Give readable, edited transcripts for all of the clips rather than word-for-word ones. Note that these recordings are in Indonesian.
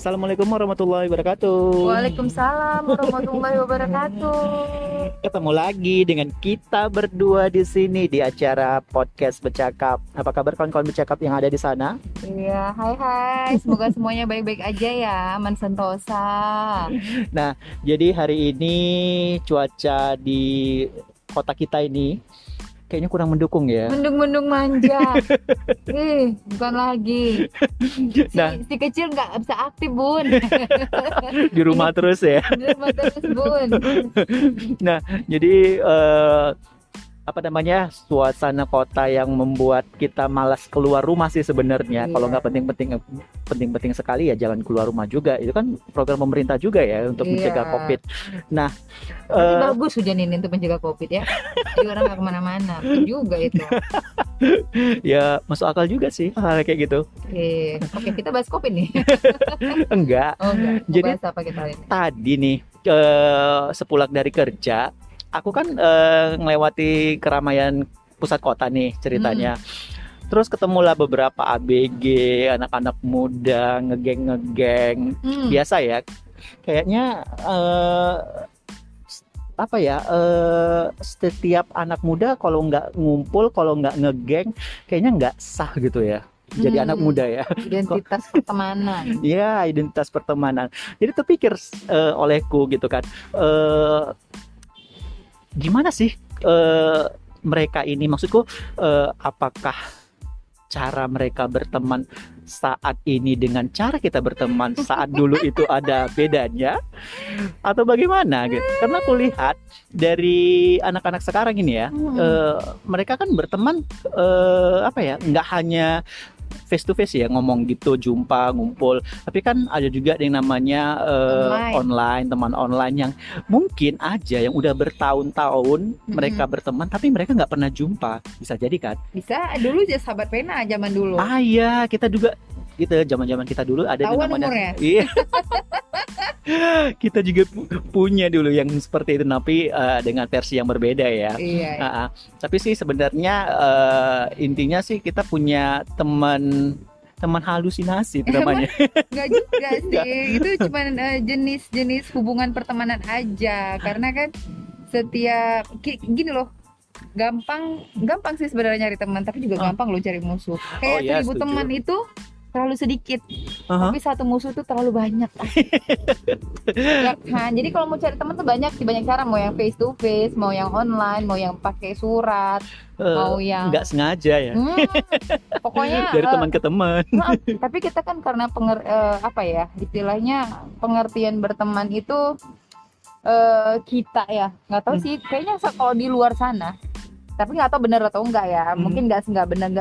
Assalamualaikum warahmatullahi wabarakatuh. Waalaikumsalam warahmatullahi wabarakatuh. Ketemu lagi dengan kita berdua di sini di acara podcast Bercakap. Apa kabar kawan-kawan Bercakap yang ada di sana? Iya, hai. Semoga semuanya baik-baik aja ya, Aman Santosa. Nah, jadi hari ini cuaca di kota kita ini kayaknya kurang mendukung ya. Mendung-mendung manja. Bukan lagi. Si kecil nggak bisa aktif, Bun. Di rumah terus ya. Di rumah terus, Bun. Nah, jadi suasana kota yang membuat kita malas keluar rumah sih sebenarnya. Yeah. Kalau nggak penting-penting sekali ya jangan keluar rumah juga. Itu kan program pemerintah juga ya untuk mencegah COVID. Nah, bagus hujan ini untuk mencegah COVID ya. Jadi orang nggak kemana-mana juga itu. Ya masuk akal juga sih hal kayak gitu. Oke, kita bahas COVID nih. Enggak. Jadi apa kita ini? Tadi nih sepulang dari kerja. Aku kan ngelewati keramaian pusat kota nih ceritanya. Terus ketemulah beberapa ABG, anak-anak muda, ngegeng. Biasa ya. Kayaknya setiap anak muda kalau nggak ngumpul, kalau nggak ngegeng, kayaknya nggak sah gitu ya. Jadi anak muda ya. Identitas pertemanan. Iya, identitas pertemanan. Jadi terpikir olehku gitu kan. Gimana sih mereka ini? Maksudku apakah cara mereka berteman saat ini dengan cara kita berteman saat dulu itu ada bedanya? Atau bagaimana? Gitu. Karena aku lihat dari anak-anak sekarang ini ya, mereka kan berteman nggak hanya face to face ya, ngomong gitu, jumpa, ngumpul. Tapi kan ada juga yang namanya online, teman online yang mungkin aja yang udah bertahun-tahun mereka berteman tapi mereka nggak pernah jumpa. Bisa jadi kan? Bisa, dulu aja sahabat pena zaman dulu. Ah iya, kita juga gitu, zaman-zaman kita dulu ada namanya. Iya. Kita juga punya dulu yang seperti itu tapi dengan versi yang berbeda ya. Iya. Tapi sih sebenarnya intinya sih kita punya teman halusinasi namanya. Enggak juga sih. Itu cuma jenis-jenis hubungan pertemanan aja. Karena kan setiap gini loh. Gampang sih sebenarnya nyari teman, tapi juga gampang loh cari musuh. Kayak 1000 teman itu terlalu sedikit, tapi satu musuh tuh terlalu banyak. Nah, jadi kalau mau cari teman tuh banyak cara, mau yang face to face, mau yang online, mau yang pakai surat, mau yang nggak sengaja ya. Pokoknya dari teman ke teman. Tapi kita kan karena pengertian berteman itu kita ya, nggak tahu sih. Kayaknya kalau di luar sana, tapi nggak tahu benar atau enggak ya. Mungkin nggak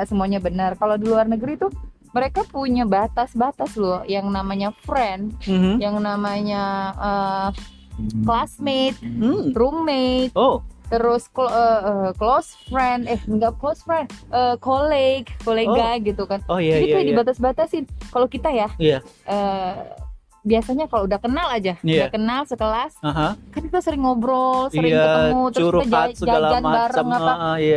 semuanya benar. Kalau di luar negeri tuh mereka punya batas-batas loh, yang namanya friend, yang namanya classmate, roommate, terus close friend, kolega gitu kan. Jadi kayak dibatas-batasin. Kalau kita ya, biasanya kalau udah kenal aja, udah kenal sekelas, kan kita sering ngobrol, sering ketemu, terus curhat, kita jajan bareng apa.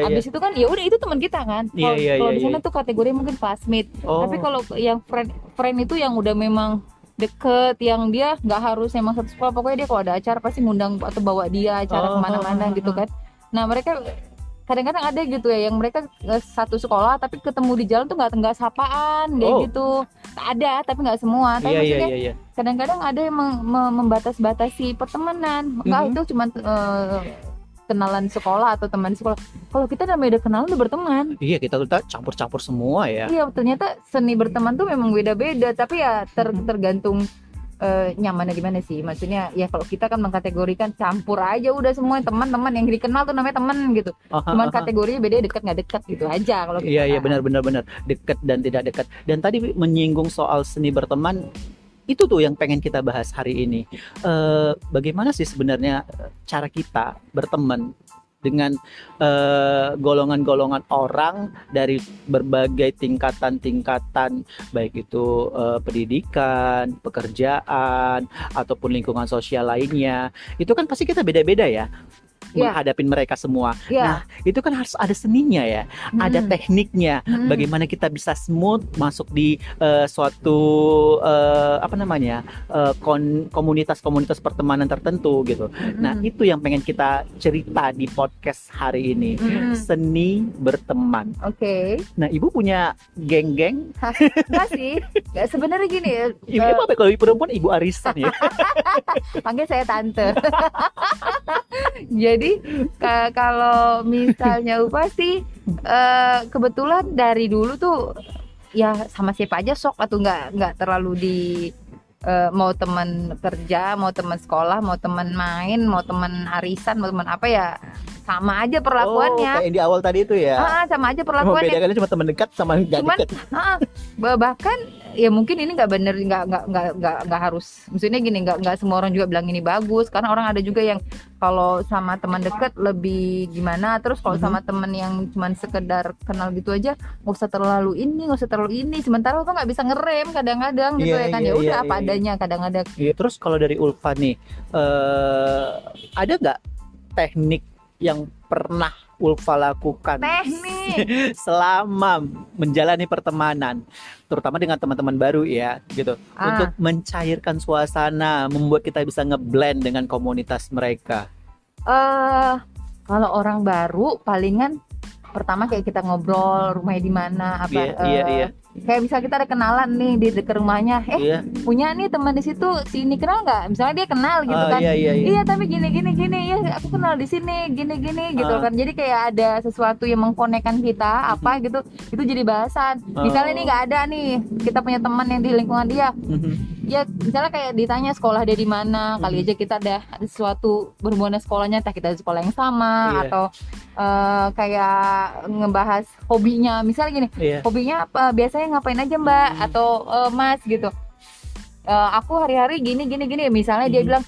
Abis itu kan, ya udah itu teman kita kan. Kalau di sana tuh kategori mungkin classmate. Tapi kalau yang friend itu yang udah memang deket, yang dia nggak harus memang satu sekolah, pokoknya dia kalau ada acara pasti ngundang atau bawa dia acara kemana-mana gitu kan. Nah mereka kadang-kadang ada gitu ya, yang mereka satu sekolah tapi ketemu di jalan tuh nggak sapaan kayak gitu. Ada tapi nggak semua. Tapi maksudnya kadang-kadang ada yang membatas-batasi pertemanan. Enggak itu cuma kenalan sekolah atau teman sekolah. Kalau kita namanya udah kenalan udah berteman. Iya, kita campur-campur semua ya. Iya, ternyata seni berteman tuh memang beda-beda. Tapi ya tergantung nyamannya gimana sih. Maksudnya ya kalau kita kan mengkategorikan campur aja udah semua, teman-teman yang dikenal tuh namanya teman gitu. Cuman kategorinya bedanya dekat nggak dekat gitu aja kalau kita. Iya benar dekat dan tidak dekat. Dan tadi menyinggung soal seni berteman, itu tuh yang pengen kita bahas hari ini. Bagaimana sih sebenarnya cara kita berteman dengan golongan-golongan orang dari berbagai tingkatan-tingkatan, baik itu pendidikan, pekerjaan, ataupun lingkungan sosial lainnya. Itu kan pasti kita beda-beda ya. menghadapin mereka semua. Nah, itu kan harus ada seninya ya, ada tekniknya. Bagaimana kita bisa smooth masuk di suatu apa namanya komunitas-komunitas pertemanan tertentu gitu. Nah, itu yang pengen kita cerita di podcast hari ini, seni berteman. Oke. Nah, Ibu punya geng-geng? Enggak sih. Sebenarnya gini ya. Ibu apa kalau perempuan Ibu Arisan ya? Panggil saya tante. Jadi kalau misalnya Upa sih kebetulan dari dulu tuh ya sama siapa aja sok atau nggak terlalu di mau teman kerja, mau teman sekolah, mau teman main, mau teman arisan, mau teman apa ya sama aja perlakuannya. Oh, kayak yang di awal tadi itu ya. Sama aja perlakuannya. Bedakannya cuma teman dekat sama nggak dekat. Bahkan ya mungkin ini nggak bener, nggak harus. Maksudnya gini, nggak semua orang juga bilang ini bagus. Karena orang ada juga yang kalau sama teman dekat lebih gimana. Terus kalau sama teman yang cuma sekedar kenal gitu aja, nggak usah terlalu ini, nggak usah terlalu ini. Sementara lo tuh nggak bisa ngerem kadang-kadang gitu ya kan. Ya udah apa adanya kadang-kadang. Terus kalau dari Ulfa nih, ada nggak teknik yang pernah Ulfa lakukan selama menjalani pertemanan, terutama dengan teman-teman baru ya gitu, untuk mencairkan suasana, membuat kita bisa ngeblend dengan komunitas mereka? Kalau orang baru palingan pertama kayak kita ngobrol rumahnya di mana apa, kayak misalnya kita ada kenalan nih di dekat rumahnya, punya nih teman di situ, sini kenal nggak? Misalnya dia kenal gitu kan, iya tapi gini ya aku kenal di sini gini gitu kan, jadi kayak ada sesuatu yang mengkonekkan kita apa gitu, itu jadi bahasan. Misalnya nih nggak ada nih, kita punya teman yang di lingkungan dia, ya misalnya kayak ditanya sekolah dia di mana, kali aja kita ada sesuatu berhubungan sekolahnya, entah kita sekolah yang sama atau kayak ngebahas hobinya, misalnya gini, hobinya apa, biasanya ngapain aja mbak atau mas gitu, aku hari-hari gini, misalnya dia bilang,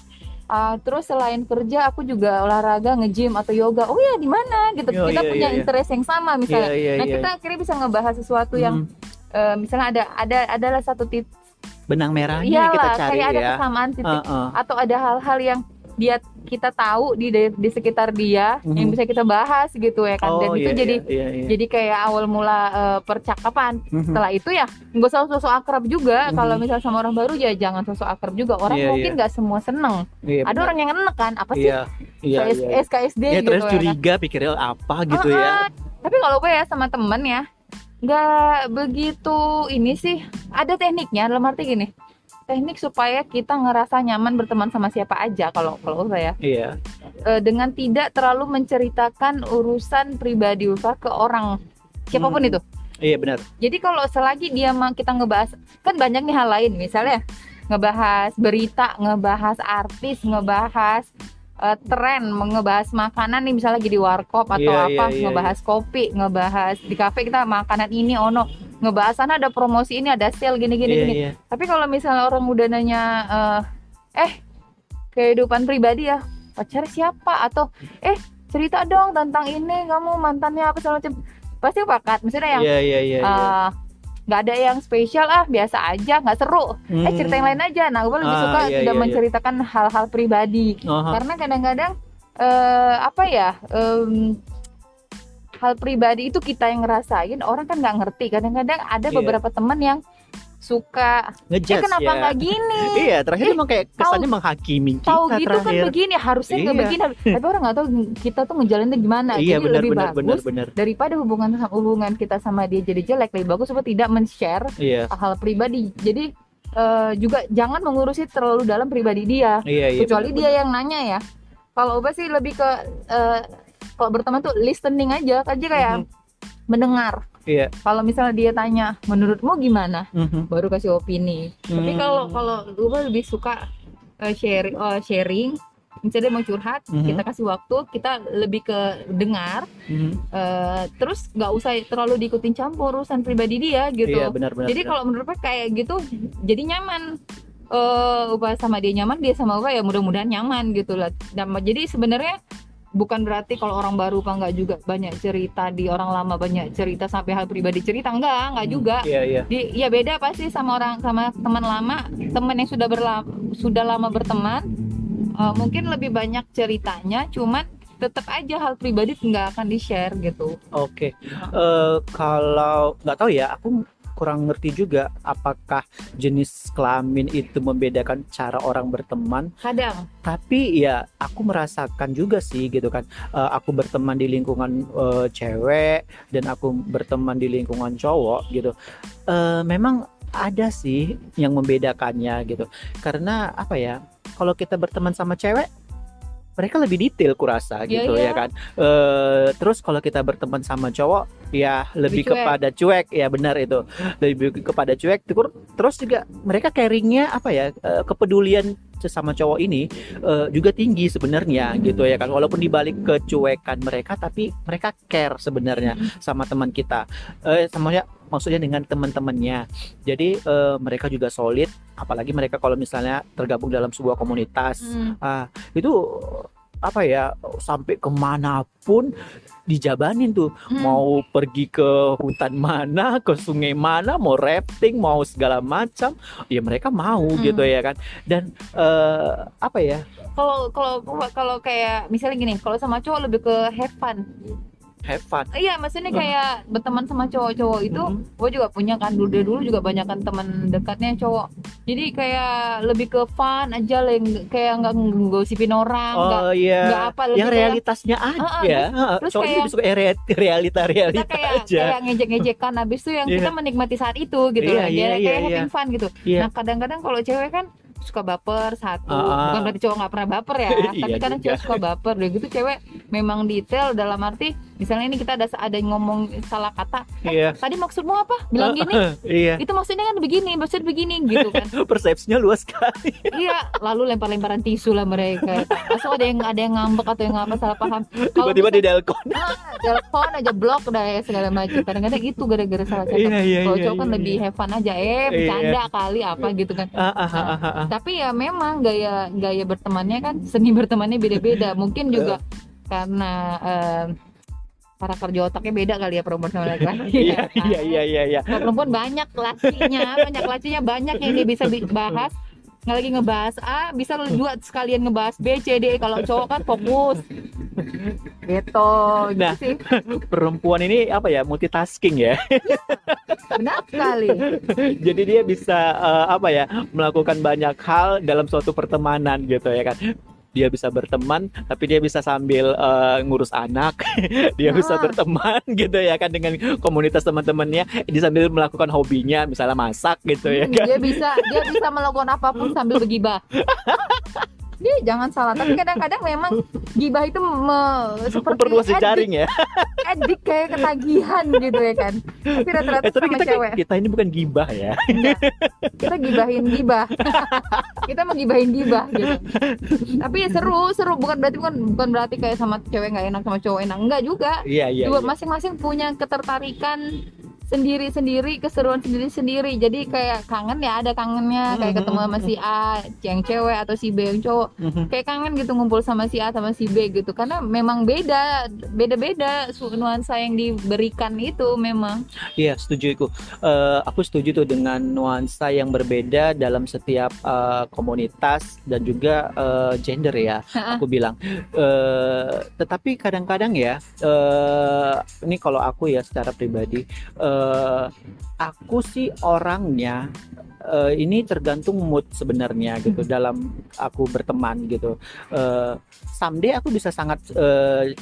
terus selain kerja aku juga olahraga, nge-gym atau yoga, oh ya di mana gitu, kita punya interest yang sama misalnya, nah kita akhirnya bisa ngebahas sesuatu yang misalnya adalah satu titik benang merahnya yang kita cari ya, ada kesamaan titik atau ada hal-hal yang dia kita tahu di sekitar dia yang bisa kita bahas gitu ya kan, dan itu jadi kayak awal mula percakapan. Setelah itu ya nggak usah sosok akrab juga, kalau misalnya sama orang baru ya jangan sosok akrab juga, orang mungkin nggak semua seneng, ada orang yang enek kan apa sih SKSD gitu, terus curiga kan, pikirnya apa gitu ya. Tapi kalau gue ya sama temen ya nggak begitu ini sih, ada tekniknya, dalam arti gini, teknik supaya kita ngerasa nyaman berteman sama siapa aja kalau saya. Iya. Dengan tidak terlalu menceritakan urusan pribadi Ulfa ke orang siapapun itu. Iya benar. Jadi kalau selagi dia kita ngebahas kan banyak nih hal lain, misalnya ngebahas berita, ngebahas artis, ngebahas tren, ngebahas makanan nih, misalnya lagi di warkop atau ngebahas kopi, ngebahas di kafe kita makanan ini ngebahas sana ada promosi ini, ada sale gini. Tapi kalau misalnya orang udah nanya kehidupan pribadi ya, pacar siapa, atau cerita dong tentang ini, kamu mantannya apa segala macam, pasti pakat misalnya yang nggak ada yang spesial, biasa aja, nggak seru, cerita yang lain aja. Nah gue lebih suka tidak menceritakan hal-hal pribadi, karena kadang-kadang hal pribadi itu kita yang ngerasain, orang kan nggak ngerti. Kadang-kadang ada beberapa teman yang suka nge-judge, kenapa nggak gini? Iya, terakhir emang kayak kesannya menghakimi kita. Tahu gitu terakhir kan begini, harusnya nggak begini. Tapi orang nggak tahu kita tuh ngejalaninnya gimana. Iya, jadi lebih bagus. Daripada hubungan kita sama dia jadi jelek, lebih bagus supaya tidak men-share hal pribadi. Jadi juga jangan mengurusi terlalu dalam pribadi dia, kecuali dia yang nanya ya. Kalau Oba sih lebih ke kalau berteman tuh listening aja kayak mendengar. Kalau misalnya dia tanya, menurutmu gimana? Baru kasih opini. Tapi kalau gue lebih suka sharing. Misalnya dia mau curhat, kita kasih waktu, kita lebih ke dengar. Terus nggak usah terlalu diikutin campur urusan pribadi dia gitu. Benar, jadi kalau menurut gue kayak gitu, jadi nyaman. Upa sama dia nyaman, dia sama gue ya mudah-mudahan nyaman gitu lah. Jadi sebenarnya bukan berarti kalau orang baru apa enggak juga banyak cerita, di orang lama banyak cerita sampai hal pribadi cerita, enggak juga. Ya beda pasti sama teman lama, teman yang sudah lama berteman mungkin lebih banyak ceritanya, cuman tetap aja hal pribadi nggak akan di-share gitu. Oke, okay. Kalau nggak tahu ya, aku kurang ngerti juga apakah jenis kelamin itu membedakan cara orang berteman. Kadang. Tapi ya aku merasakan juga sih gitu kan. Aku berteman di lingkungan cewek dan aku berteman di lingkungan cowok gitu. Memang ada sih yang membedakannya gitu. Karena apa ya? Kalau kita berteman sama cewek, mereka lebih detail kurasa gitu ya kan. Terus kalau kita berteman sama cowok ya lebih cuek. Kepada cuek ya, benar itu. Lebih kepada cuek. Terus juga mereka caringnya apa ya, kepedulian sesama cowok ini juga tinggi sebenarnya gitu ya kan. Walaupun dibalik kecuekan mereka, tapi mereka care sebenarnya sama teman kita. Maksudnya dengan teman-temannya. Jadi mereka juga solid, apalagi mereka kalau misalnya tergabung dalam sebuah komunitas. Itu apa ya, sampai kemanapun dijabanin tuh. Mau pergi ke hutan mana, ke sungai mana, mau rafting, mau segala macam, ya mereka mau gitu ya kan. Dan apa ya? Kalau kayak misalnya gini, kalau sama cowok lebih ke have fun. Iya, maksudnya kayak berteman sama cowok-cowok itu, gue juga punya kan dulu juga banyak kan teman dekatnya cowok. Jadi kayak lebih ke fun aja, kayak nggak ngegosipin orang, nggak apa. Yang realitasnya kayak, aja. Terus cowok kayak, itu suka realita kayak ngejek-ngejekan, habis itu yang kita menikmati saat itu gitu loh. Kayak having fun gitu. Nah kadang-kadang kalau cewek kan suka baper satu, bukan berarti cowok nggak pernah baper ya, tapi kadang cowok suka baper, udah gitu cewek memang detail dalam arti misalnya ini kita ada ngomong salah kata, tadi maksudmu apa? Bilang gini, itu maksudnya kan begini gitu kan. Persepsinya luas sekali. Iya, lalu lemparan tisu lah mereka. Langsung ada yang ngambek atau yang apa salah paham. Tiba-tiba di delkon. Delkon aja blok dah ya, segala macam. Kadang-kadang gitu gara-gara salah kata. Kalau cowok kan lebih have fun aja, bercanda kali apa gitu kan. Tapi ya memang gaya bertemannya kan, seni bertemannya beda-beda. Mungkin juga karena cara kerja otaknya beda kali ya perempuan sama laki-laki. Iya. Perempuan banyak lacinya, banyak yang dia bisa bahas. Nggak lagi ngebahas A, bisa lu juga sekalian ngebahas B, C, D. Kalau cowok kan fokus gitu, nah, sih. Perempuan ini apa ya, multitasking ya? Benar sekali. Jadi dia bisa apa ya, melakukan banyak hal dalam suatu pertemanan gitu ya kan. Dia bisa berteman, tapi dia bisa sambil ngurus anak. Dia bisa berteman gitu ya kan dengan komunitas teman-temannya, dia sambil melakukan hobinya, misalnya masak gitu ya kan. Dia bisa melakukan apapun sambil bergibah. Dia jangan salah, tapi kadang-kadang memang gibah itu seperti memperluas jaring ya. Edik kayak ketagihan gitu ya kan. Tapi rata-rata sama cewek. Kita ini bukan gibah ya. Enggak. Kita gibahin gibah. Kita mau gibahin gibah gitu. Tapi ya seru, bukan berarti kayak sama cewek enggak enak sama cowok enak, enggak juga. Iya. Masing-masing punya ketertarikan sendiri-sendiri, keseruan sendiri-sendiri. Jadi kayak kangen ya, ada kangennya, kayak ketemu sama si A yang cewek atau si B yang cowok, kayak kangen gitu ngumpul sama si A sama si B gitu, karena memang beda-beda nuansa yang diberikan itu memang. Iya, setuju aku. Aku setuju tuh dengan nuansa yang berbeda dalam setiap komunitas dan juga gender ya, aku bilang. Tetapi kadang-kadang ya, ini kalau aku ya secara pribadi, aku sih orangnya ini tergantung mood sebenarnya gitu dalam aku berteman gitu. Someday aku bisa sangat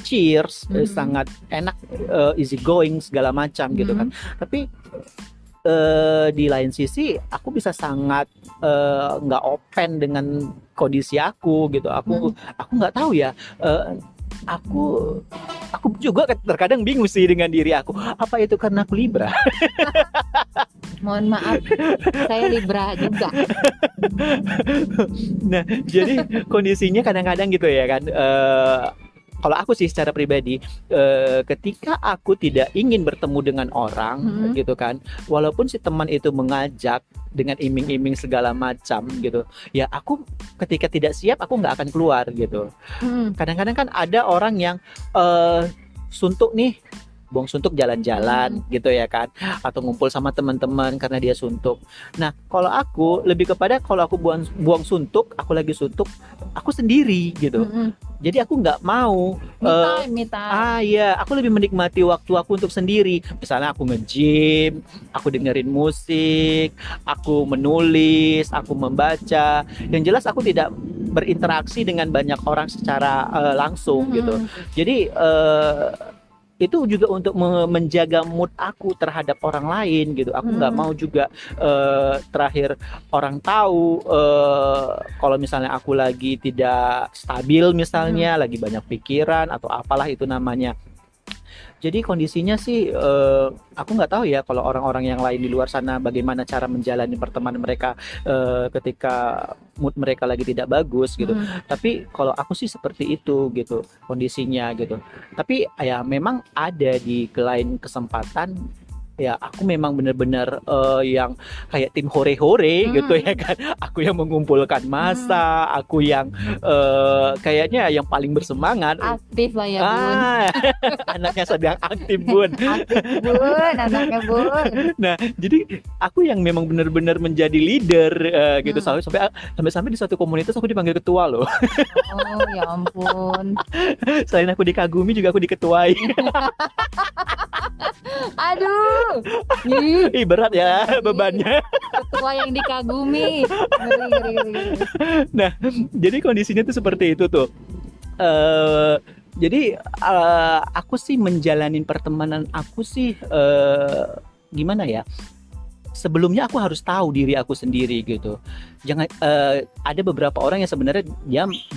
cheers, sangat enak, easy going segala macam gitu kan. Tapi di lain sisi aku bisa sangat nggak open dengan kondisi aku gitu. Aku nggak tahu ya. Aku juga terkadang bingung sih dengan diri aku. Apa itu karena aku Libra? Mohon maaf, saya Libra juga. Nah, jadi kondisinya kadang-kadang gitu ya kan. Kalau aku sih secara pribadi, ketika aku tidak ingin bertemu dengan orang gitu kan, walaupun si teman itu mengajak dengan iming-iming segala macam gitu, ya aku ketika tidak siap aku nggak akan keluar gitu. Kadang-kadang kan ada orang yang suntuk nih, buang suntuk jalan-jalan gitu ya kan, atau ngumpul sama teman-teman karena dia suntuk. Nah kalau aku lebih kepada kalau aku buang suntuk, aku lagi suntuk, aku sendiri gitu. Jadi aku nggak mau aku lebih menikmati waktu aku untuk sendiri. Misalnya aku nge-gym, aku dengerin musik, aku menulis, aku membaca. Yang jelas aku tidak berinteraksi dengan banyak orang secara langsung gitu. Jadi itu juga untuk menjaga mood aku terhadap orang lain gitu. Aku nggak mau juga terakhir orang tahu kalau misalnya aku lagi tidak stabil misalnya, lagi banyak pikiran atau apalah itu namanya. Jadi kondisinya sih aku nggak tahu ya kalau orang-orang yang lain di luar sana bagaimana cara menjalani pertemanan mereka ketika mood mereka lagi tidak bagus gitu. Tapi kalau aku sih seperti itu gitu kondisinya gitu. Tapi ya memang ada di lain kesempatan ya aku memang benar-benar yang kayak tim hore-hore gitu ya kan. Aku yang mengumpulkan massa, aku yang kayaknya yang paling bersemangat. Aktif lah ya Bun. Anaknya sedang aktif Bun. Aktif Bun, anaknya Bun. Nah jadi aku yang memang benar-benar menjadi leader gitu. Sampai di suatu komunitas aku dipanggil ketua loh. Oh ya ampun. Selain aku dikagumi juga aku diketuai. Aduh. Ih berat ya bebannya. Ketua yang dikagumi. Nah, jadi kondisinya tuh seperti itu tuh. Jadi aku sih menjalani pertemanan aku sih gimana ya? Sebelumnya aku harus tahu diri aku sendiri gitu. Jangan ada beberapa orang yang sebenarnya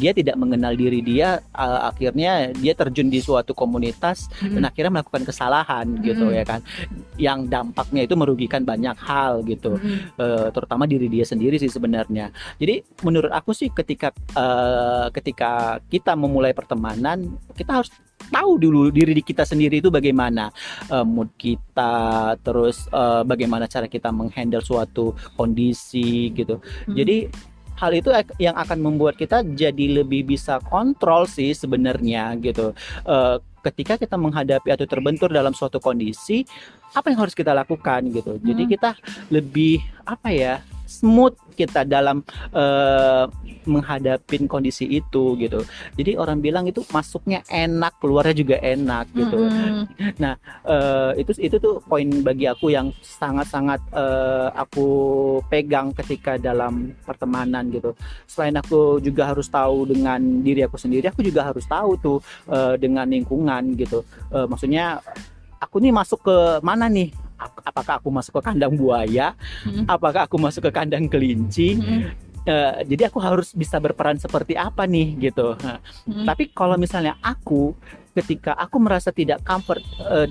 dia tidak mengenal diri dia, akhirnya dia terjun di suatu komunitas dan akhirnya melakukan kesalahan gitu ya kan. Yang dampaknya itu merugikan banyak hal gitu. Terutama diri dia sendiri sih sebenarnya. Jadi menurut aku sih ketika kita memulai pertemanan, kita harus tahu dulu diri kita sendiri itu bagaimana, mood kita, terus bagaimana cara kita menghandle suatu kondisi gitu. Jadi hal itu yang akan membuat kita jadi lebih bisa kontrol sih sebenarnya gitu. Ketika kita menghadapi atau terbentur dalam suatu kondisi, apa yang harus kita lakukan gitu. Jadi kita lebih smooth kita dalam menghadapin kondisi itu gitu. Jadi orang bilang itu masuknya enak, keluarnya juga enak gitu. Nah itu tuh poin bagi aku yang sangat-sangat aku pegang ketika dalam pertemanan gitu. Selain aku juga harus tahu dengan diri aku sendiri, aku juga harus tahu tuh dengan lingkungan gitu. Maksudnya aku nih masuk ke mana nih? Apakah aku masuk ke kandang buaya? Apakah aku masuk ke kandang kelinci? Jadi aku harus bisa berperan seperti apa nih gitu. Tapi kalau misalnya ketika aku merasa tidak comfort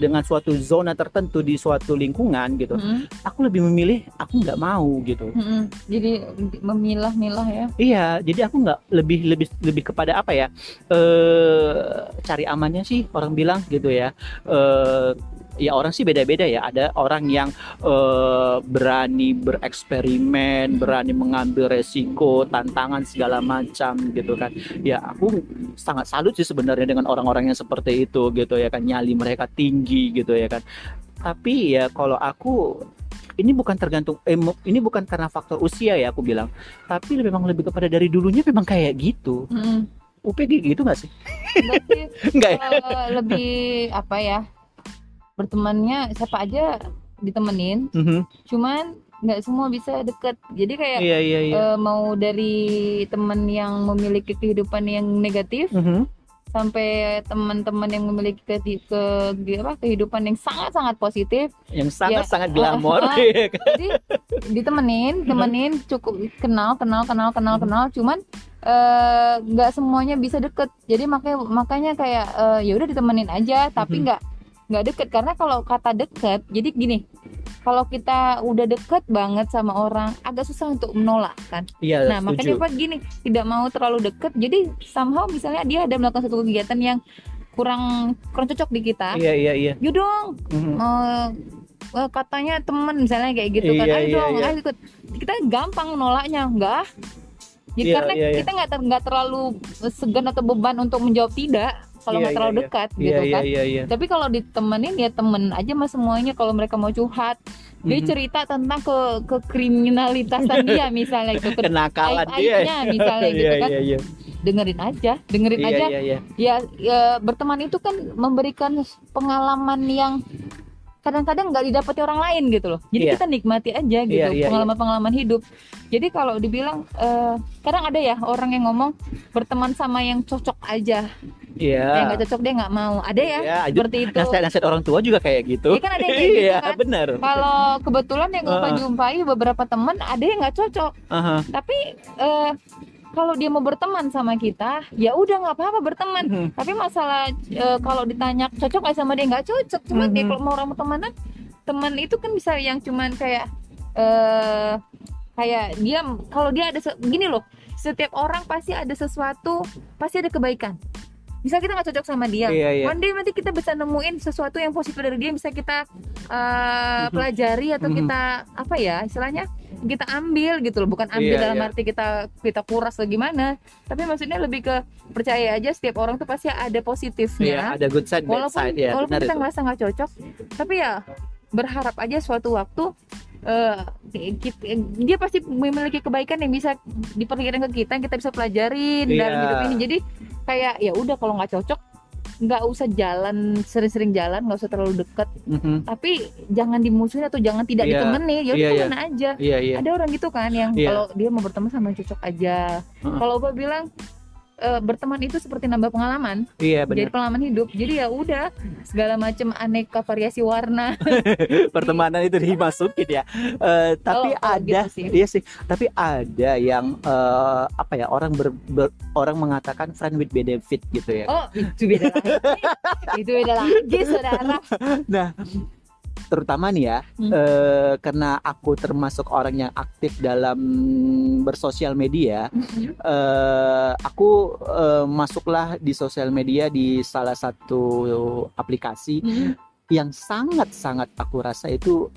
dengan suatu zona tertentu di suatu lingkungan gitu, aku lebih memilih aku nggak mau gitu. Jadi memilah-milah ya? Iya, jadi aku nggak lebih kepada cari amannya sih orang bilang gitu ya. Ya orang sih beda-beda ya, ada orang yang berani bereksperimen, berani mengambil resiko, tantangan segala macam gitu kan. Ya aku sangat salut sih sebenarnya dengan orang-orang yang seperti itu gitu ya kan, nyali mereka tinggi gitu ya kan. Tapi ya kalau aku ini bukan karena faktor usia ya aku bilang, tapi memang lebih kepada dari dulunya memang kayak gitu. UPG gitu nggak sih? Enggak. Lebih bertemannya siapa aja ditemenin, cuman nggak semua bisa deket. Jadi kayak mau dari teman yang memiliki kehidupan yang negatif sampai teman-teman yang memiliki kehidupan yang sangat-sangat positif, yang sangat-sangat glamor. Jadi ditemenin, cukup kenal, cuman nggak semuanya bisa deket. Jadi makanya kayak ya udah ditemenin aja, tapi nggak deket. Karena kalau kata deket, jadi gini, kalau kita udah deket banget sama orang agak susah untuk menolak kan. Iya, nah setuju. Makanya tidak mau terlalu deket. Jadi somehow misalnya dia ada melakukan satu kegiatan yang kurang cocok di kita. Iya. Yuk dong, katanya temen misalnya kayak gitu kan. Ayo ikut. Kita gampang menolaknya, enggak. Jadi karena kita nggak terlalu segan atau beban untuk menjawab tidak. kalau nggak terlalu dekat gitu kan. Tapi kalau ditemenin ya temen aja mas semuanya. Kalau mereka mau curhat, dia cerita tentang kekriminalitasan dia misalnya gitu, kenakalan dia misalnya gitu kan. Dengerin aja, Ya, berteman itu kan memberikan pengalaman yang kadang-kadang nggak didapati orang lain gitu loh. Jadi kita nikmati aja gitu pengalaman-pengalaman hidup. Jadi kalau dibilang kadang ada ya orang yang ngomong berteman sama yang cocok aja. Yang nggak cocok dia nggak mau. Ada ya, seperti itu. Nasihat orang tua juga kayak gitu. Iya kan ada yang gitu kan. Benar. Kalau kebetulan yang gue jumpai beberapa teman ada yang nggak cocok. Tapi kalau dia mau berteman sama kita, ya udah nggak apa-apa berteman. Tapi masalah kalau ditanya cocok nggak sama dia, nggak cocok. Cuma dia kalau mau orang temenan, teman itu kan bisa yang cuman kayak kayak dia kalau dia ada gini loh. Setiap orang pasti ada sesuatu, pasti ada kebaikan. Misal kita nggak cocok sama dia, one day nanti kita bisa nemuin sesuatu yang positif dari dia, bisa kita pelajari atau kita apa ya istilahnya kita ambil gitu loh, bukan ambil dalam arti kita kuras atau gimana, tapi maksudnya lebih ke percaya aja setiap orang tuh pasti ada positifnya, ada good side, bad side, walaupun kita ngerasa nggak cocok, tapi ya berharap aja suatu waktu dia pasti memiliki kebaikan yang bisa diperkirakan ke kita, yang kita bisa pelajarin dalam hidup ini. Jadi kayak ya udah kalau nggak cocok nggak usah jalan, sering-sering jalan, nggak usah terlalu dekat, tapi jangan dimusuhin atau jangan tidak ditemani, ya udah temen aja. Ada orang gitu kan yang kalau dia mau berteman sama cocok aja. Kalau gue bilang berteman itu seperti nambah pengalaman, jadi pengalaman hidup. Jadi ya udah segala macam aneka variasi warna pertemanan itu dimasukin ya. Tapi ada gitu sih. Tapi ada yang apa ya orang mengatakan friend with benefit gitu ya. Oh itu beda lagi. Itu beda lagi saudara. Nah terutama nih ya, karena aku termasuk orang yang aktif dalam bersosial media, aku masuklah di sosial media di salah satu aplikasi yang sangat-sangat aku rasa itu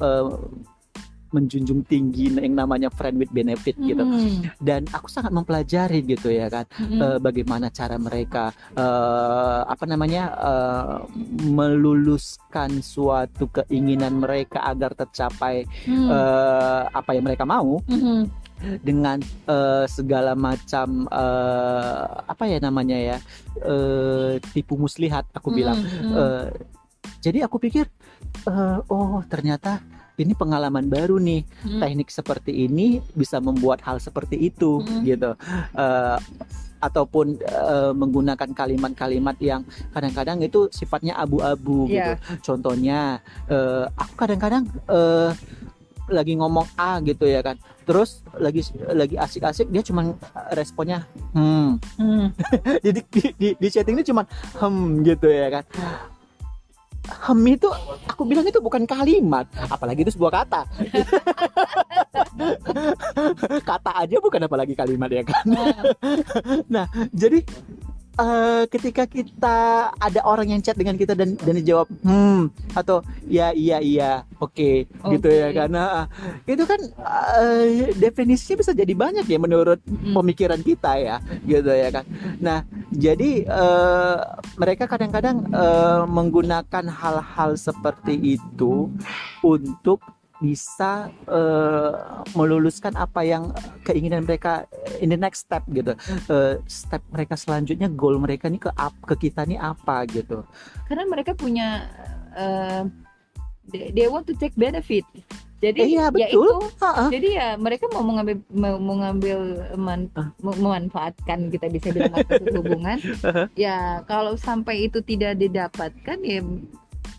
menjunjung tinggi yang namanya friend with benefit gitu. Dan aku sangat mempelajari gitu ya kan, bagaimana cara mereka meluluskan suatu keinginan mereka agar tercapai apa yang mereka mau. Dengan segala macam tipu muslihat aku bilang. Jadi aku pikir oh ternyata ini pengalaman baru nih, teknik seperti ini bisa membuat hal seperti itu gitu, ataupun menggunakan kalimat-kalimat yang kadang-kadang itu sifatnya abu-abu gitu. Contohnya aku kadang-kadang lagi ngomong A gitu ya kan, terus lagi asik-asik dia cuman responnya jadi di chattingnya cuman gitu ya kan. Itu aku bilang itu bukan kalimat, apalagi itu sebuah kata. Kata aja bukan, apalagi kalimat ya kan. Nah jadi ketika kita ada orang yang chat dengan kita dan dijawab atau iya oke gitu ya, karena itu kan definisinya bisa jadi banyak ya menurut pemikiran kita ya gitu ya kan. Nah jadi mereka kadang-kadang menggunakan hal-hal seperti itu untuk bisa meluluskan apa yang keinginan mereka in the next step gitu, step mereka selanjutnya, goal mereka nih ke kita nih apa gitu. Karena mereka punya they want to take benefit. Jadi jadi ya mereka mau memanfaatkan, kita bisa bilang hubungan. Ya kalau sampai itu tidak didapatkan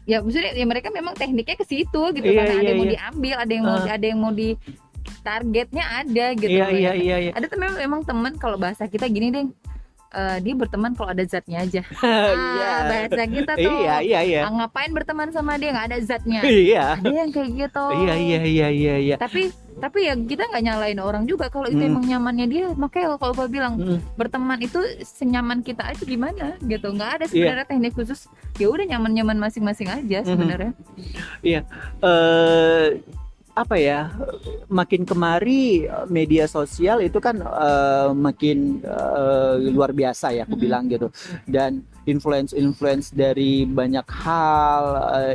ya maksudnya ya mereka memang tekniknya ke situ gitu, karena ada yang mau diambil, ada yang mau ada yang mau di targetnya ada gitu. Ada teman memang teman kalau bahasa kita gini deh, dia berteman kalau ada zatnya aja. Bahasa kita tuh ngapain berteman sama dia nggak ada zatnya. Ada yang kayak gitu. Tapi ya kita nggak nyalain orang juga kalau itu emang nyamannya dia. Makanya kalau gue bilang berteman itu senyaman kita aja gimana gitu, nggak ada sebenarnya teknik khusus, ya udah nyaman-nyaman masing-masing aja sebenarnya. apa ya, makin kemari media sosial itu kan makin luar biasa ya aku bilang gitu, dan influence dari banyak hal,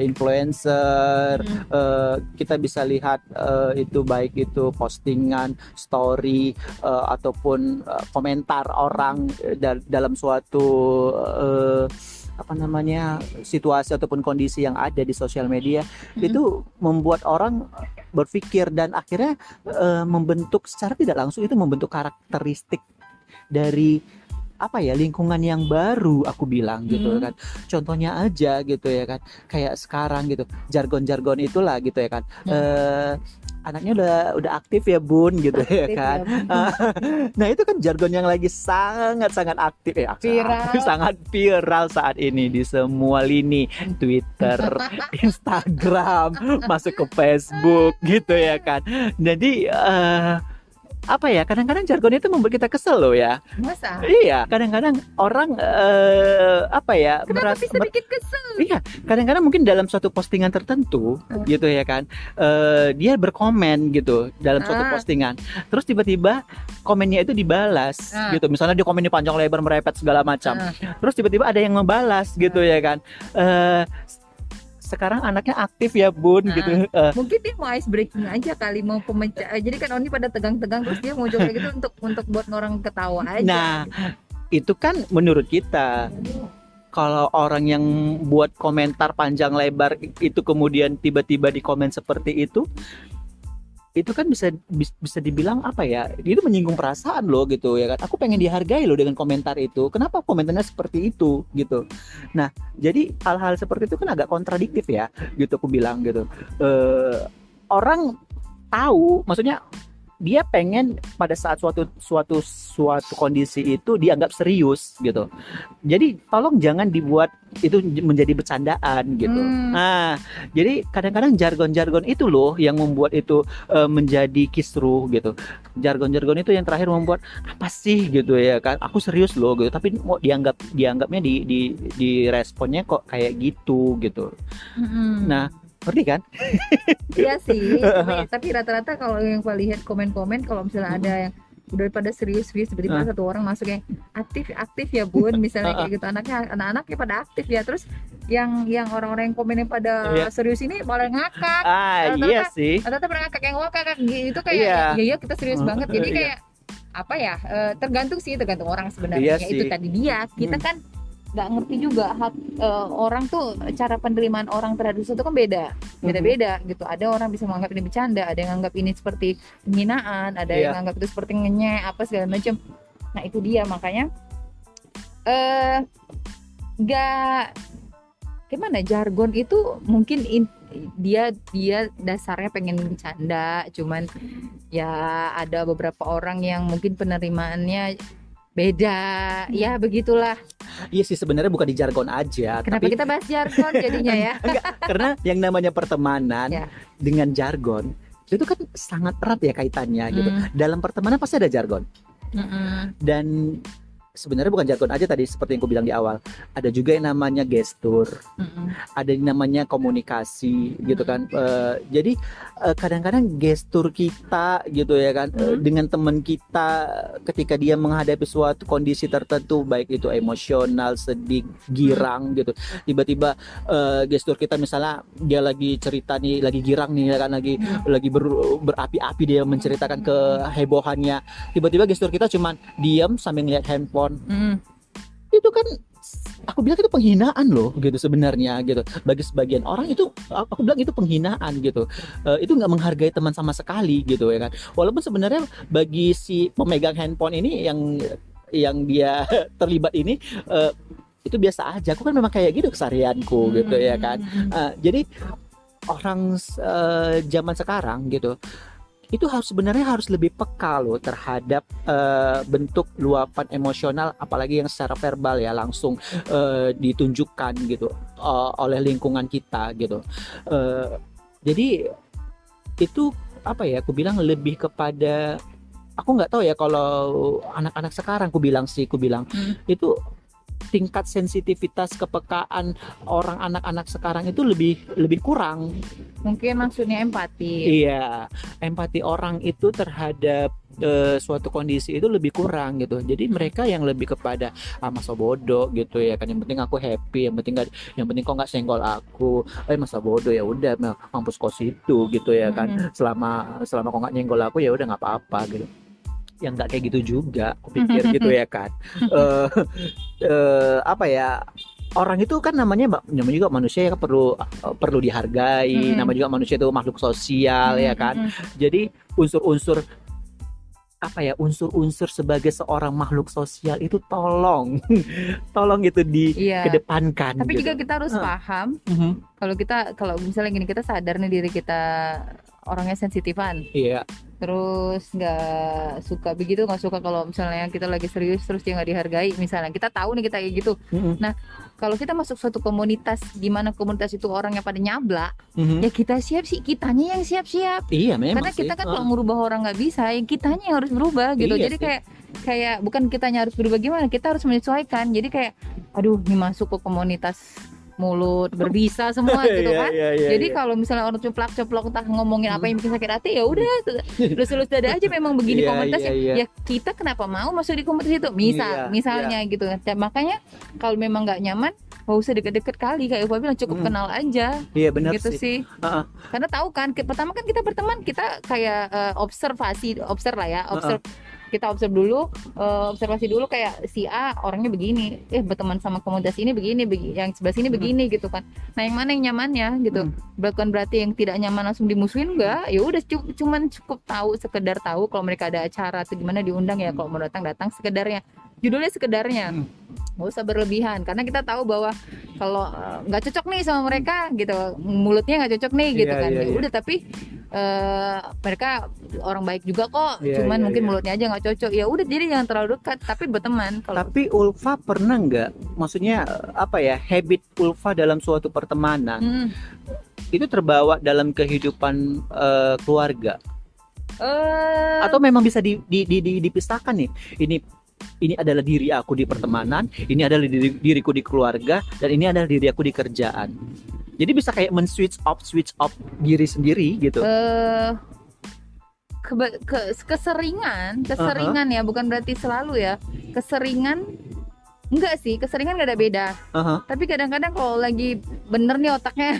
influencer, kita bisa lihat itu baik itu postingan, story, ataupun komentar orang dalam suatu apa namanya situasi ataupun kondisi yang ada di sosial media, itu membuat orang berpikir dan akhirnya membentuk secara tidak langsung itu membentuk karakteristik dari apa ya, lingkungan yang baru aku bilang gitu kan. Contohnya aja gitu ya kan, kayak sekarang gitu jargon-jargon itulah gitu ya kan, anaknya udah aktif ya bun gitu aktif ya kan ya. Nah itu kan jargon yang lagi sangat-sangat aktif ya, sangat viral saat ini di semua lini, Twitter, Instagram, masuk ke Facebook gitu ya kan. Jadi apa ya, kadang-kadang jargon itu membuat kita kesel loh ya. Masa? Iya, kadang-kadang orang apa ya, bisa bikin kesel. Iya, kadang-kadang mungkin dalam suatu postingan tertentu gitu ya kan, dia berkomen gitu dalam suatu postingan, terus tiba-tiba komennya itu dibalas gitu. Misalnya dia komennya panjang lebar merepet segala macam, terus tiba-tiba ada yang membalas gitu ya kan, sekarang anaknya aktif ya bun gitu. Mungkin dia mau ice breaking aja kali, mau pemecah. Jadi kan Oni pada tegang-tegang terus dia mau joget gitu untuk buat orang ketawa aja. Nah, itu kan menurut kita. Kalau orang yang buat komentar panjang lebar itu kemudian tiba-tiba dikomen seperti itu kan bisa dibilang apa ya, itu menyinggung perasaan lo gitu ya kan. Aku pengen dihargai lo dengan komentar itu, kenapa komentarnya seperti itu gitu. Nah jadi hal-hal seperti itu kan agak kontradiktif ya gitu aku bilang gitu. Orang tahu, maksudnya dia pengen pada saat suatu kondisi itu dianggap serius gitu. Jadi tolong jangan dibuat itu menjadi bercandaan gitu. Nah, jadi kadang-kadang jargon-jargon itu loh yang membuat itu menjadi kisruh gitu. Jargon-jargon itu yang terakhir membuat apa sih gitu ya kan? Aku serius loh gitu, tapi mau dianggapnya di responnya kok kayak gitu. Nah, ngerti kan? Iya sih, tapi rata-rata kalau yang lihat komen-komen, kalau misalnya ada yang udah pada serius tiba-tiba satu orang masuk yang aktif ya bun, misalnya kayak gitu, anak-anaknya pada aktif ya, terus yang orang-orang yang komennya pada serius ini malah ngakak. Iya sih. Rata-rata pernah ngakak yang wakak gitu kayak ya kita serius banget. Jadi kayak apa ya? Tergantung orang sebenarnya. Itu tadi dia, kita kan nggak ngerti juga orang tuh cara penerimaan orang terhadap sesuatu kan beda-beda gitu. Ada orang bisa menganggap ini bercanda, ada yang menganggap ini seperti penghinaan, ada yang menganggap itu seperti ngenyek apa segala macam. Nah itu dia, makanya gimana jargon itu mungkin dia dasarnya pengen bercanda, cuman ya ada beberapa orang yang mungkin penerimaannya beda, ya begitulah. Iya sih, sebenarnya bukan di jargon aja. Kenapa kita bahas jargon jadinya ya? Enggak, karena yang namanya pertemanan dengan jargon itu kan sangat erat ya kaitannya gitu. Dalam pertemanan pasti ada jargon. Dan sebenarnya bukan jargon aja tadi seperti yang aku bilang di awal. Ada juga yang namanya gestur, ada yang namanya komunikasi gitu kan. Jadi kadang-kadang gestur kita gitu ya kan, dengan teman kita ketika dia menghadapi suatu kondisi tertentu, baik itu emosional, sedih, girang gitu. Tiba-tiba gestur kita, misalnya dia lagi cerita nih, lagi girang nih kan, lagi berapi-api dia menceritakan kehebohannya. Tiba-tiba gestur kita cuman diam sambil ngeliat handphone. Itu kan aku bilang itu penghinaan loh gitu sebenarnya gitu. Bagi sebagian orang itu aku bilang itu penghinaan gitu. Itu nggak menghargai teman sama sekali gitu ya kan. Walaupun sebenarnya bagi si pemegang handphone ini yang dia terlibat ini itu biasa aja. Aku kan memang kayak gitu keseharianku gitu ya kan. Jadi orang zaman sekarang gitu, itu sebenarnya harus lebih peka loh terhadap bentuk luapan emosional, apalagi yang secara verbal ya langsung ditunjukkan gitu oleh lingkungan kita gitu. Jadi itu apa ya, aku bilang lebih kepada, aku nggak tahu ya kalau anak-anak sekarang, aku bilang itu tingkat sensitivitas kepekaan orang anak-anak sekarang itu lebih kurang. Mungkin maksudnya empati. Iya, empati orang itu terhadap suatu kondisi itu lebih kurang gitu. Jadi mereka yang lebih kepada masa bodoh gitu ya kan, yang penting aku happy, yang penting kok nggak senggol aku, masa bodoh ya udah mampus kos itu gitu ya kan. Selama kok nggak nyenggol aku ya udah nggak apa-apa gitu. Yang nggak kayak gitu juga aku pikir gitu ya kan. Apa ya, orang itu kan namanya juga manusia yang perlu dihargai. Namanya juga manusia itu makhluk sosial ya kan. Jadi unsur-unsur sebagai seorang makhluk sosial itu tolong itu dikedepankan. Tapi juga kita harus paham, kalau misalnya gini, kita sadar nih diri kita orangnya sensitifan. Iya. Terus nggak suka kalau misalnya kita lagi serius terus dia nggak dihargai misalnya. Kita tahu nih kita kayak gitu. Nah, kalau kita masuk suatu komunitas di mana komunitas itu orangnya pada nyabla, ya kita kitanya yang siap-siap. Iya, memang. Karena kita kan kalau merubah orang nggak bisa, ya kitanya yang harus berubah gitu. Iya, jadi kayak bukan kitanya harus berubah gimana, kita harus menyesuaikan. Jadi kayak aduh, ini masuk ke komunitas mulut berbisa semua gitu kan. Jadi kalau misalnya orang ceplok-ceplok entah ngomongin apa yang bikin sakit hati, ya udah lulus dada aja, memang begini komunitasnya. Ya kita kenapa mau masuk di komunitas itu? Misalnya gitu. Dan makanya kalau memang nggak nyaman, nggak usah deket-deket kali, kayak Ufa bilang, cukup kenal aja. Iya, benar gitu sih. Karena tahu kan, pertama kan kita berteman, kita kayak observasi. Kita observasi dulu kayak si A orangnya begini, berteman sama komunitas ini begini, yang sebelah sini begini gitu kan. Nah, yang mana yang nyamannya gitu. Bukan berarti yang tidak nyaman langsung dimusuhin, enggak. Ya udah cukup tahu, sekedar tahu kalau mereka ada acara atau gimana diundang ya, kalau mau datang sekedarnya. Judulnya sekedarnya. Nggak usah berlebihan, karena kita tahu bahwa kalau nggak cocok nih sama mereka gitu, mulutnya nggak cocok nih gitu kan. Ya udah, tapi mereka orang baik juga kok, cuman mungkin mulutnya aja nggak cocok. Ya udah, jadi jangan terlalu dekat, tapi berteman. Tapi Ulfa pernah nggak, maksudnya apa ya, habit Ulfa dalam suatu pertemanan itu terbawa dalam kehidupan keluarga? Atau memang bisa dipisahkan nih? Ini adalah diri aku di pertemanan, ini adalah diriku di keluarga, dan ini adalah diri aku di kerjaan. Jadi bisa kayak men-switch off diri sendiri gitu. Keseringan ya, bukan berarti selalu ya. Keseringan enggak sih, keseringan gak ada beda. Tapi kadang-kadang kalau lagi bener nih otaknya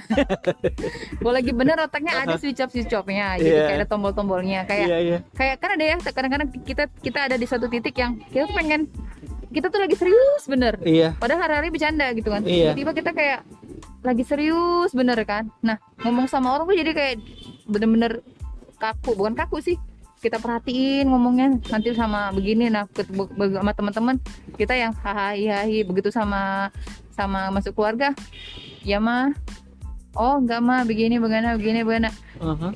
ada switch off-nya. Jadi kayak ada tombol-tombolnya. Kayak kan ada ya, kadang-kadang kita ada di suatu titik yang kita tuh pengen, kita tuh lagi serius bener, padahal hari-hari bercanda gitu kan. Tiba-tiba kita kayak lagi serius bener kan. Nah, ngomong sama orang tuh jadi kayak bener-bener kaku. Bukan kaku sih, kita perhatiin ngomongnya nanti sama begini. Nah, sama teman-teman kita yang hahaha, begitu sama masuk keluarga ya mah, oh enggak mah, begini.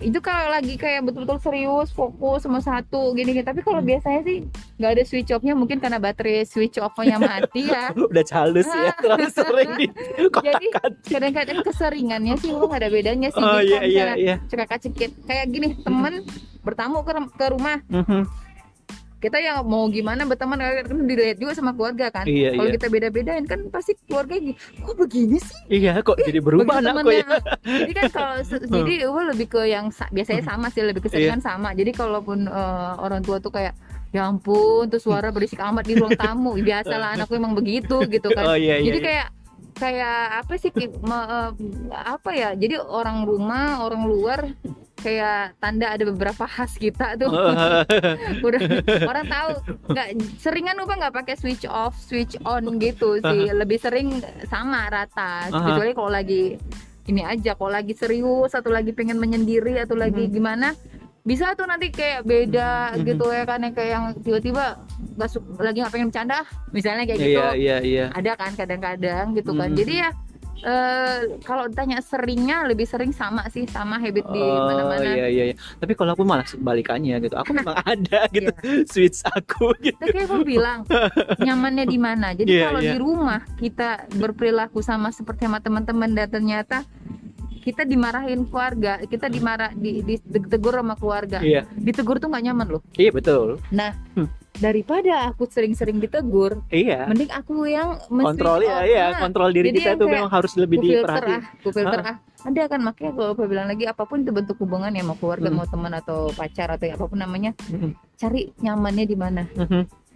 Itu kalau lagi kayak betul-betul serius fokus sama satu gini. Tapi kalau biasanya sih nggak ada switch off-nya, mungkin karena baterai switch off-nya mati ya. Udah halus ya, terlalu sering di kotak-katik. Kadang-kadang keseringannya sih nggak ada bedanya sih. Cekak-cekit kayak gini, temen bertamu ke rumah, kita ya mau gimana berteman, kan dilihat juga sama keluarga kan. Kalau kita beda-bedain kan pasti keluarga kok begini sih, kok jadi berubah anakku ya. Jadi kan kalau jadi lebih ke yang biasanya sama sih, lebih keseringan sama. Jadi kalaupun orang tua tuh kayak, ya ampun tuh suara berisik amat di ruang tamu, biasalah anakku emang begitu gitu kan. Jadi kayak apa sih, apa ya, jadi orang rumah orang luar kayak tanda ada beberapa khas kita tuh. Udah orang tahu. Nggak seringan Upa nggak pakai switch off switch on gitu sih, lebih sering sama rata. Kecuali kalau lagi ini aja, kalau lagi serius atau lagi pengen menyendiri atau lagi gimana, bisa tuh nanti kayak beda gitu ya kan. Kayak yang tiba-tiba lagi nggak pengen bercanda misalnya kayak gitu. Ada kan kadang-kadang gitu kan. Jadi ya kalau ditanya seringnya, lebih sering sama sih, sama habit di mana-mana. Tapi kalau aku malah sebalikannya gitu. Aku memang ada gitu switch aku gitu. Tapi aku bilang nyamannya di mana. Jadi kalau di rumah kita berperilaku sama seperti sama teman-teman, dan ternyata kita dimarahin keluarga, kita ditegur sama keluarga. Ditegur tuh nggak nyaman loh. Iya, betul. Nah, daripada aku sering-sering ditegur, iya, mending aku yang kontrol ya, iya, kontrol diri. Jadi kita tuh memang harus lebih diperhatiin. Ku filter. Ada kan, makanya kalau aku bilang lagi, apapun itu bentuk hubungan ya, mau keluarga, mau teman atau pacar atau ya, apapun namanya, cari nyamannya di mana.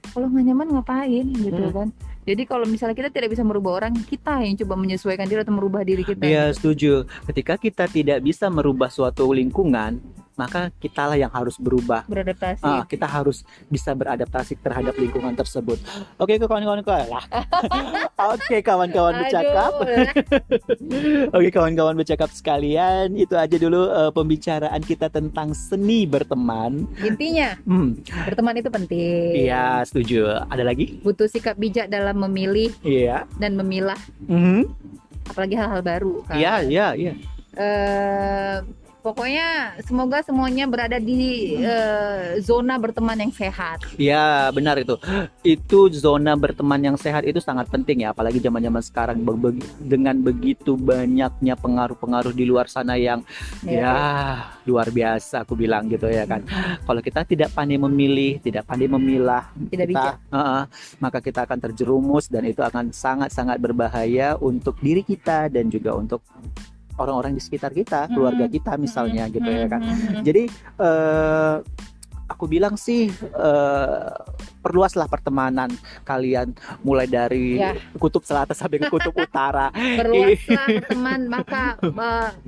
Kalau nggak nyaman ngapain gitu kan. Jadi kalau misalnya kita tidak bisa merubah orang, kita yang coba menyesuaikan diri atau merubah diri kita. Iya, gitu. Setuju. Ketika kita tidak bisa merubah suatu lingkungan, maka kitalah yang harus berubah. Beradaptasi. Kita harus bisa beradaptasi terhadap lingkungan tersebut. Oke, kawan-kawan. Oke, kawan-kawan bercakap. Oke, kawan-kawan bercakap sekalian, itu aja dulu pembicaraan kita tentang seni berteman. Intinya, berteman itu penting. Iya, setuju. Ada lagi? Butuh sikap bijak dalam memilih dan memilah. Apalagi hal-hal baru kan. Iya. Pokoknya semoga semuanya berada di zona berteman yang sehat. Ya benar itu. Itu zona berteman yang sehat itu sangat penting ya. Apalagi zaman-zaman sekarang dengan begitu banyaknya pengaruh-pengaruh di luar sana yang ya luar biasa aku bilang gitu ya kan. Kalau kita tidak pandai memilih, tidak pandai memilah, tidak bijak, maka kita akan terjerumus dan itu akan sangat-sangat berbahaya untuk diri kita dan juga untuk orang-orang di sekitar kita, keluarga kita misalnya gitu ya kan. Jadi aku bilang sih perluaslah pertemanan kalian, mulai dari kutub selatan sampai ke kutub utara. Perluaslah teman, maka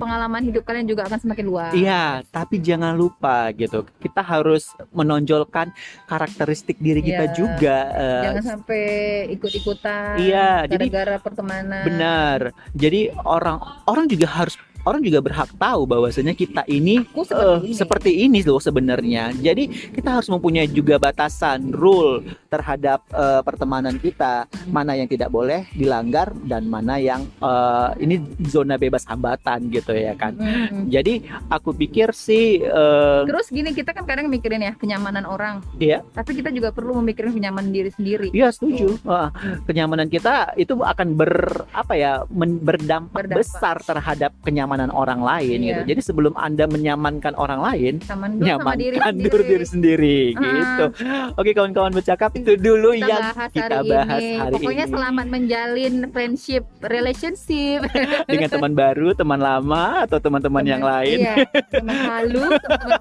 pengalaman hidup kalian juga akan semakin luas. Iya, tapi jangan lupa gitu, kita harus menonjolkan karakteristik diri kita juga. Jangan sampai ikut-ikutan gara-gara pertemanan. Benar. Jadi orang juga berhak tahu bahwasanya kita ini seperti ini loh sebenarnya. Jadi kita harus mempunyai juga batasan, rule terhadap pertemanan kita, mana yang tidak boleh dilanggar dan mana yang ini zona bebas hambatan gitu ya kan. Jadi aku pikir sih terus gini, kita kan kadang mikirin ya kenyamanan orang. Iya. Tapi kita juga perlu memikirin kenyamanan diri sendiri. Iya, setuju. Kenyamanan kita itu akan berdampak besar terhadap kenyamanan orang lain gitu. Jadi sebelum Anda menyamankan orang lain, nyamankan diri sendiri gitu. Oke, kawan-kawan bercakap, itu dulu yang kita bahas hari ini. Pokoknya selamat menjalin friendship, relationship dengan teman baru, teman lama atau teman-teman yang lain. Iya, teman halus, teman-teman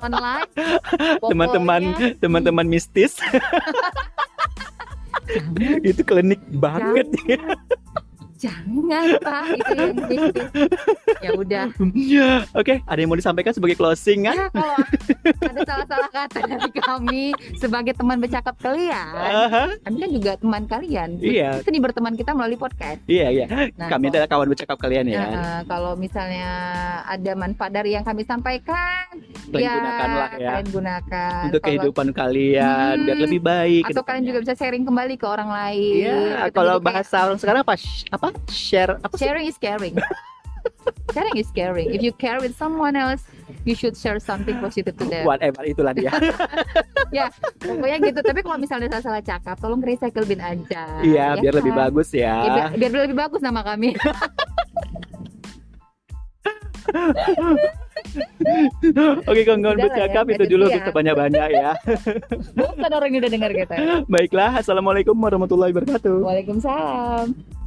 online. Teman-teman mistis. Itu klinik banget ya. Jangan Pak, itu yang mistis. Ya udah. Oke, ada yang mau disampaikan sebagai closing kan? Ya, kalau ada salah-salah kata dari kami sebagai teman bercakap kalian, kami kan juga teman kalian. Iya. Seni berteman kita melalui podcast. Iya. Nah, kami adalah kawan bercakap kalian ya. Kalau misalnya ada manfaat dari yang kami sampaikan, kalian gunakan untuk kehidupan kalian biar lebih baik. Atau kalian juga bisa sharing kembali ke orang lain. Iya. Kalau bahasa orang sekarang apa? Sharing is caring. Sharing is caring. If you care with someone else, you should share something positive to them. Whatever itulah dia. Ya, pokoknya gitu. Tapi kalau misalnya salah cakap, tolong recycle bin aja. Iya, biar lebih bagus ya. Biar lebih bagus nama kami. Oke, kawan-kawan bercakap itu dulu kita banyak-banyak ya. Bukan orang yang udah dengar kita. Baiklah, assalamualaikum warahmatullahi wabarakatuh. Waalaikumsalam.